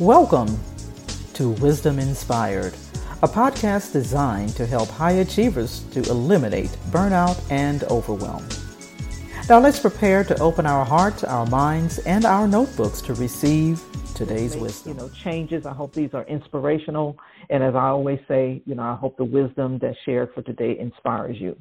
Welcome to Wisdom Inspired, a podcast designed to help high achievers to eliminate burnout and overwhelm. Now let's prepare to open our hearts, our minds, and our notebooks to receive today's wisdom. Changes. I hope these are inspirational. And as I always say, I hope the wisdom that's shared for today inspires you.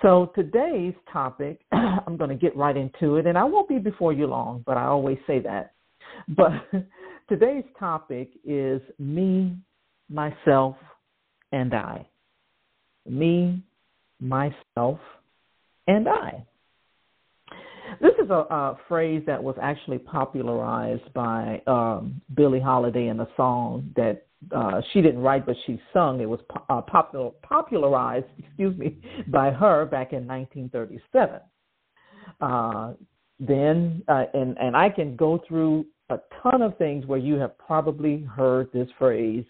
So today's topic, I'm going to get right into it, and I won't be before you long, but I always say that. But today's topic is me, myself, and I. Me, myself, and I. This is a phrase that was actually popularized by Billie Holiday in a song that she didn't write, but she sung. It was popularized by her back in 1937. Then I can go through a ton of things where you have probably heard this phrase,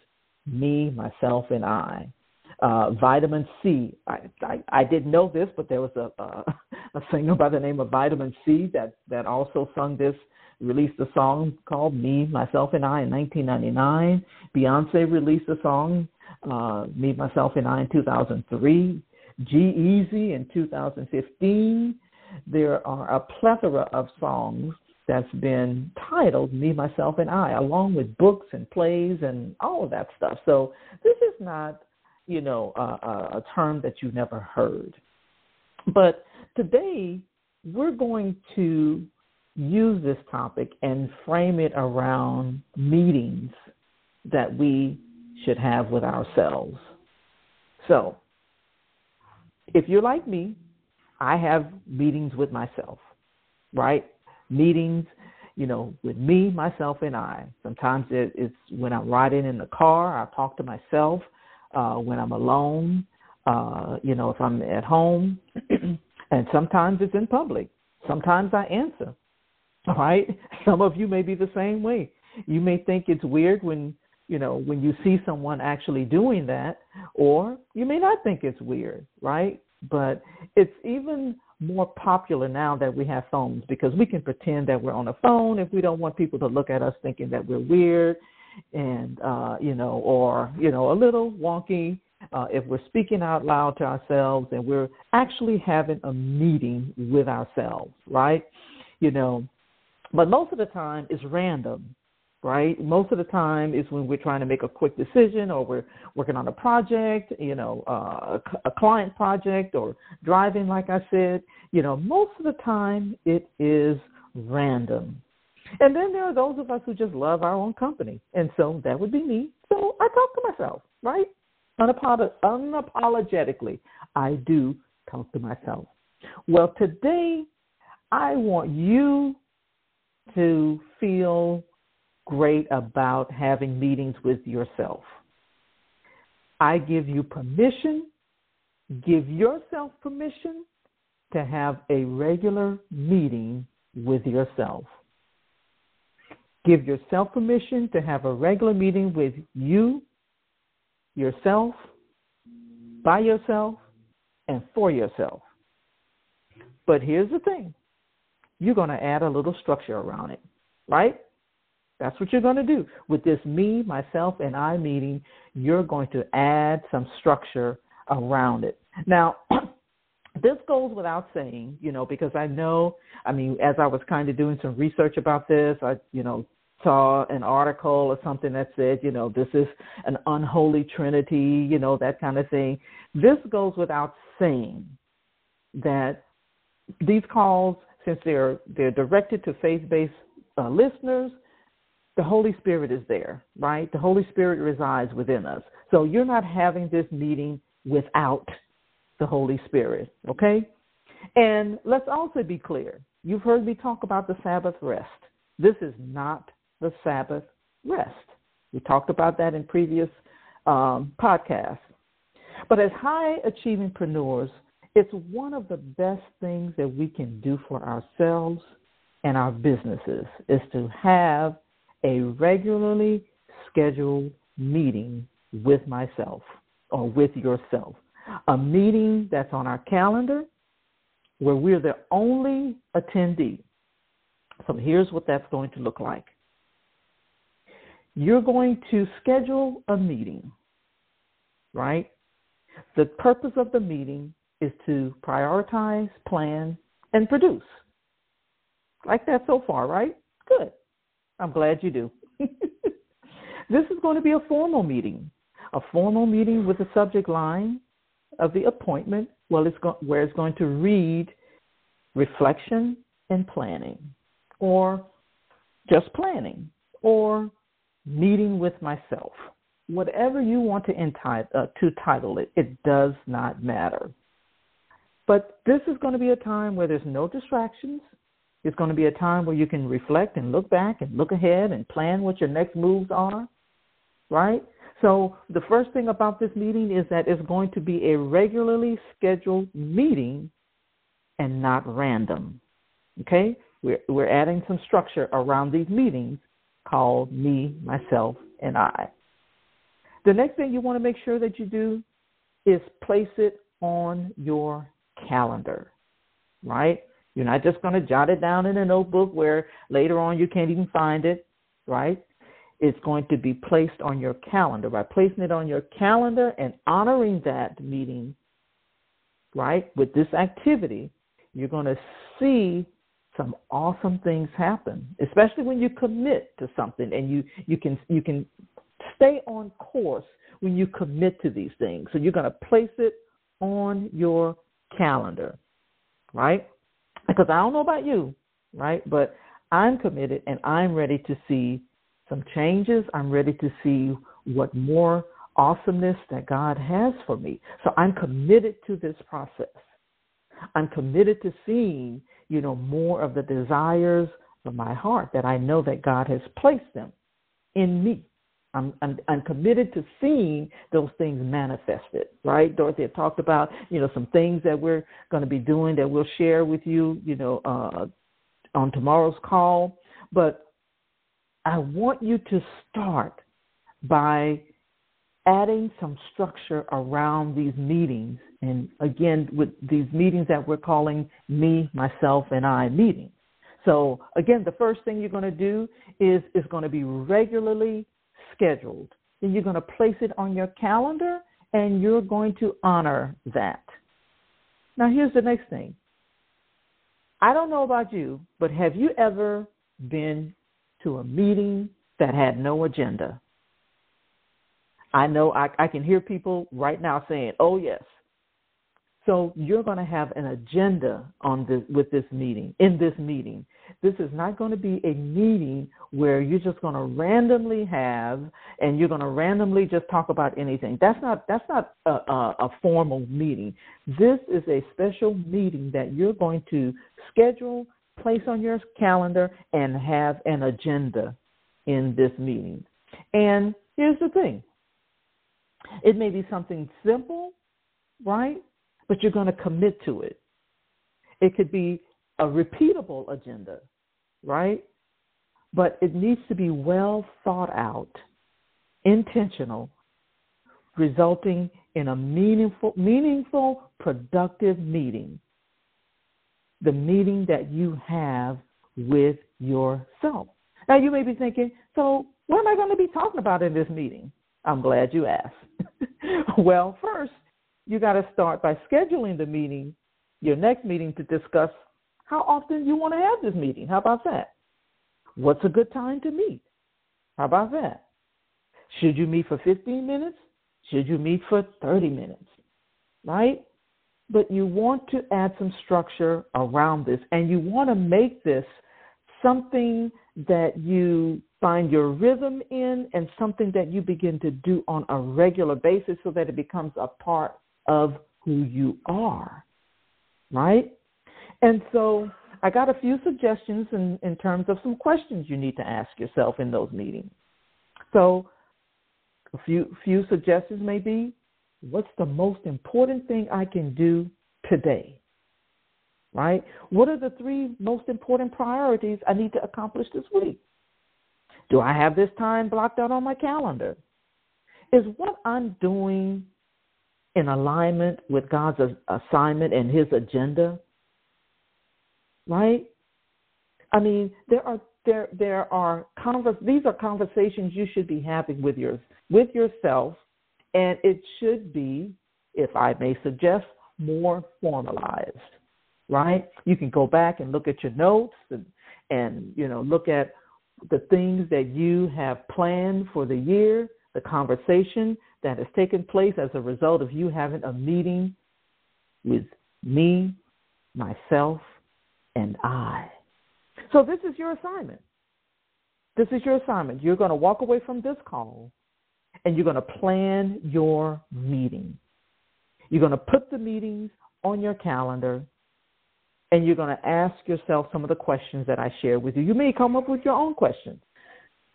me, myself, and I. Vitamin C. I didn't know this, but there was a singer by the name of Vitamin C that also sung this, released a song called Me, Myself, and I in 1999. Beyonce released a song, Me, Myself, and I in 2003. G-Eazy in 2015. There are a plethora of songs that's been titled Me, Myself, and I, along with books and plays and all of that stuff. So this is not a term that you've never heard. But today, we're going to use this topic and frame it around meetings that we should have with ourselves. So, if you're like me, I have meetings with myself, right? Meetings, with me, myself, and I. Sometimes it's when I'm riding in the car, I talk to myself. When I'm alone, if I'm at home, and sometimes it's in public. Sometimes I answer, all right? Some of you may be the same way. You may think it's weird when you see someone actually doing that, or you may not think it's weird, right? But it's even more popular now that we have phones because we can pretend that we're on a phone if we don't want people to look at us thinking that we're weird. And, a little wonky if we're speaking out loud to ourselves and we're actually having a meeting with ourselves, right? But most of the time it's random, right? Most of the time it's when we're trying to make a quick decision or we're working on a project, a client project or driving, like I said. Most of the time it is random. And then there are those of us who just love our own company. And so that would be me. So I talk to myself, right? Unapologetically, I do talk to myself. Well, today, I want you to feel great about having meetings with yourself. I give you permission. Give yourself permission to have a regular meeting with yourself. Give yourself permission to have a regular meeting with you, yourself, by yourself, and for yourself. But here's the thing. You're going to add a little structure around it, right? That's what you're going to do. With this me, myself, and I meeting, you're going to add some structure around it. Now, this goes without saying, because as I was kind of doing some research about this, I saw an article or something that said, this is an unholy trinity, that kind of thing. This goes without saying that these calls, since they're directed to faith-based listeners, the Holy Spirit is there, right? The Holy Spirit resides within us. So you're not having this meeting without the Holy Spirit, okay? And let's also be clear. You've heard me talk about the Sabbath rest. This is not the Sabbath rest. We talked about that in previous podcasts. But as high-achieving preneurs, it's one of the best things that we can do for ourselves and our businesses is to have a regularly scheduled meeting with myself or with yourself. A meeting that's on our calendar where we're the only attendee. So here's what that's going to look like. You're going to schedule a meeting, right? The purpose of the meeting is to prioritize, plan, and produce. Like that so far, right? Good. I'm glad you do. This is going to be a formal meeting with the subject line of the appointment, where it's going to read reflection and planning, or just planning, or meeting with myself. Whatever you want to title it, it does not matter. But this is going to be a time where there's no distractions. It's going to be a time where you can reflect and look back and look ahead and plan what your next moves are, right? So the first thing about this meeting is that it's going to be a regularly scheduled meeting and not random, okay? We're adding some structure around these meetings called me, myself, and I. The next thing you want to make sure that you do is place it on your calendar, right? You're not just going to jot it down in a notebook where later on you can't even find it, right? It's going to be placed on your calendar. By placing it on your calendar and honoring that meeting, right, with this activity, you're going to see some awesome things happen, especially when you commit to something and you can stay on course when you commit to these things. So you're going to place it on your calendar, right? Because I don't know about you, right, but I'm committed and I'm ready to see some changes. I'm ready to see what more awesomeness that God has for me. So I'm committed to this process. I'm committed to seeing, more of the desires of my heart that I know that God has placed them in me. I'm committed to seeing those things manifested, right? Dorothy had talked about, some things that we're going to be doing that we'll share with you, on tomorrow's call. But I want you to start by adding some structure around these meetings. And again, with these meetings that we're calling me, myself, and I meetings. So again, the first thing you're going to do is going to be regularly scheduled. Then you're going to place it on your calendar and you're going to honor that. Now, here's the next thing. I don't know about you, but have you ever been to a meeting that had no agenda? I know I can hear people right now saying, oh, yes. So you're going to have an agenda in this meeting. This is not going to be a meeting where you're just going to randomly just talk about anything. That's not a formal meeting. This is a special meeting that you're going to schedule, place on your calendar, and have an agenda in this meeting. And here's the thing. It may be something simple, right? But you're going to commit to it. It could be a repeatable agenda, right? But it needs to be well thought out, intentional, resulting in a meaningful, productive meeting. The meeting that you have with yourself. Now, you may be thinking, so what am I going to be talking about in this meeting? I'm glad you asked. Well, first, you got to start by scheduling the meeting, your next meeting, to discuss how often you want to have this meeting. How about that? What's a good time to meet? How about that? Should you meet for 15 minutes? Should you meet for 30 minutes? Right? But you want to add some structure around this, and you want to make this something that you find your rhythm in and something that you begin to do on a regular basis so that it becomes a part of who you are, right? And so I got a few suggestions in terms of some questions you need to ask yourself in those meetings. So a few suggestions may be, what's the most important thing I can do today, right? What are the three most important priorities I need to accomplish this week? Do I have this time blocked out on my calendar? Is what I'm doing in alignment with God's assignment and his agenda? Right? I mean, there are these are conversations you should be having with yourself, and it should be, if I may suggest, more formalized, right? You can go back and look at your notes and you know, look at the things that you have planned for the year, the conversation that has taken place as a result of you having a meeting with me, myself, and I. So this is your assignment. This is your assignment. You're going to walk away from this call, and you're going to plan your meeting. You're going to put the meetings on your calendar, and you're going to ask yourself some of the questions that I shared with you. You may come up with your own questions,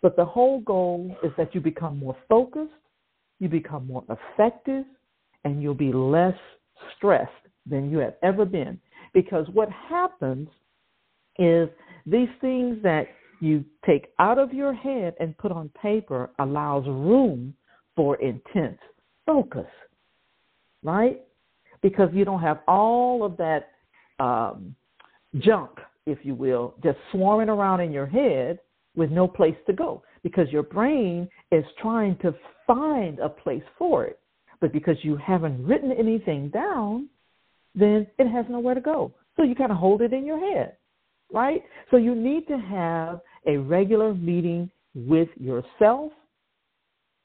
but the whole goal is that you become more focused, you become more effective, and you'll be less stressed than you have ever been. Because what happens is these things that you take out of your head and put on paper allows room for intense focus, right? Because you don't have all of that junk, if you will, just swarming around in your head with no place to go, because your brain is trying to find a place for it. But because you haven't written anything down, then it has nowhere to go. So you kind of hold it in your head, right? So you need to have a regular meeting with yourself,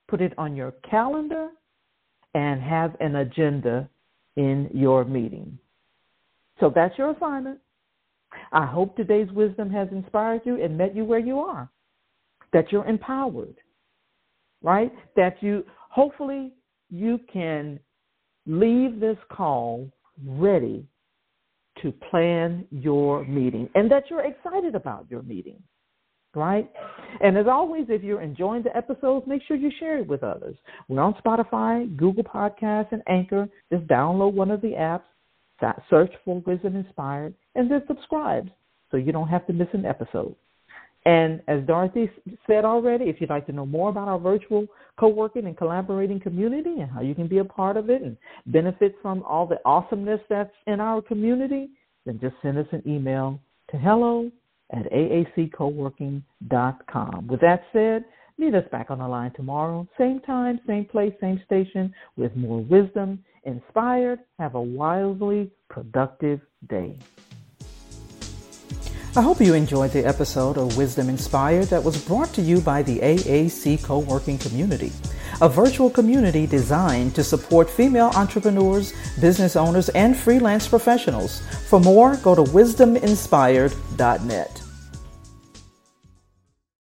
put it on your calendar, and have an agenda in your meeting. So that's your assignment. I hope today's wisdom has inspired you and met you where you are, that you're empowered, right? That you, hopefully you can leave this call ready to plan your meeting, and that you're excited about your meeting, right? And as always, if you're enjoying the episodes, make sure you share it with others. We're on Spotify, Google Podcasts, and Anchor. Just download one of the apps, search for Wisdom Inspired, and then subscribe so you don't have to miss an episode. And as Dorothy said already, if you'd like to know more about our virtual co-working and collaborating community and how you can be a part of it and benefit from all the awesomeness that's in our community, then just send us an email to hello@aaccoworking.com. With that said, meet us back on the line tomorrow, same time, same place, same station, with more wisdom inspired. Have a wildly productive day. I hope you enjoyed the episode of Wisdom Inspired that was brought to you by the AAC Coworking Community, a virtual community designed to support female entrepreneurs, business owners, and freelance professionals. For more, go to wisdominspired.net.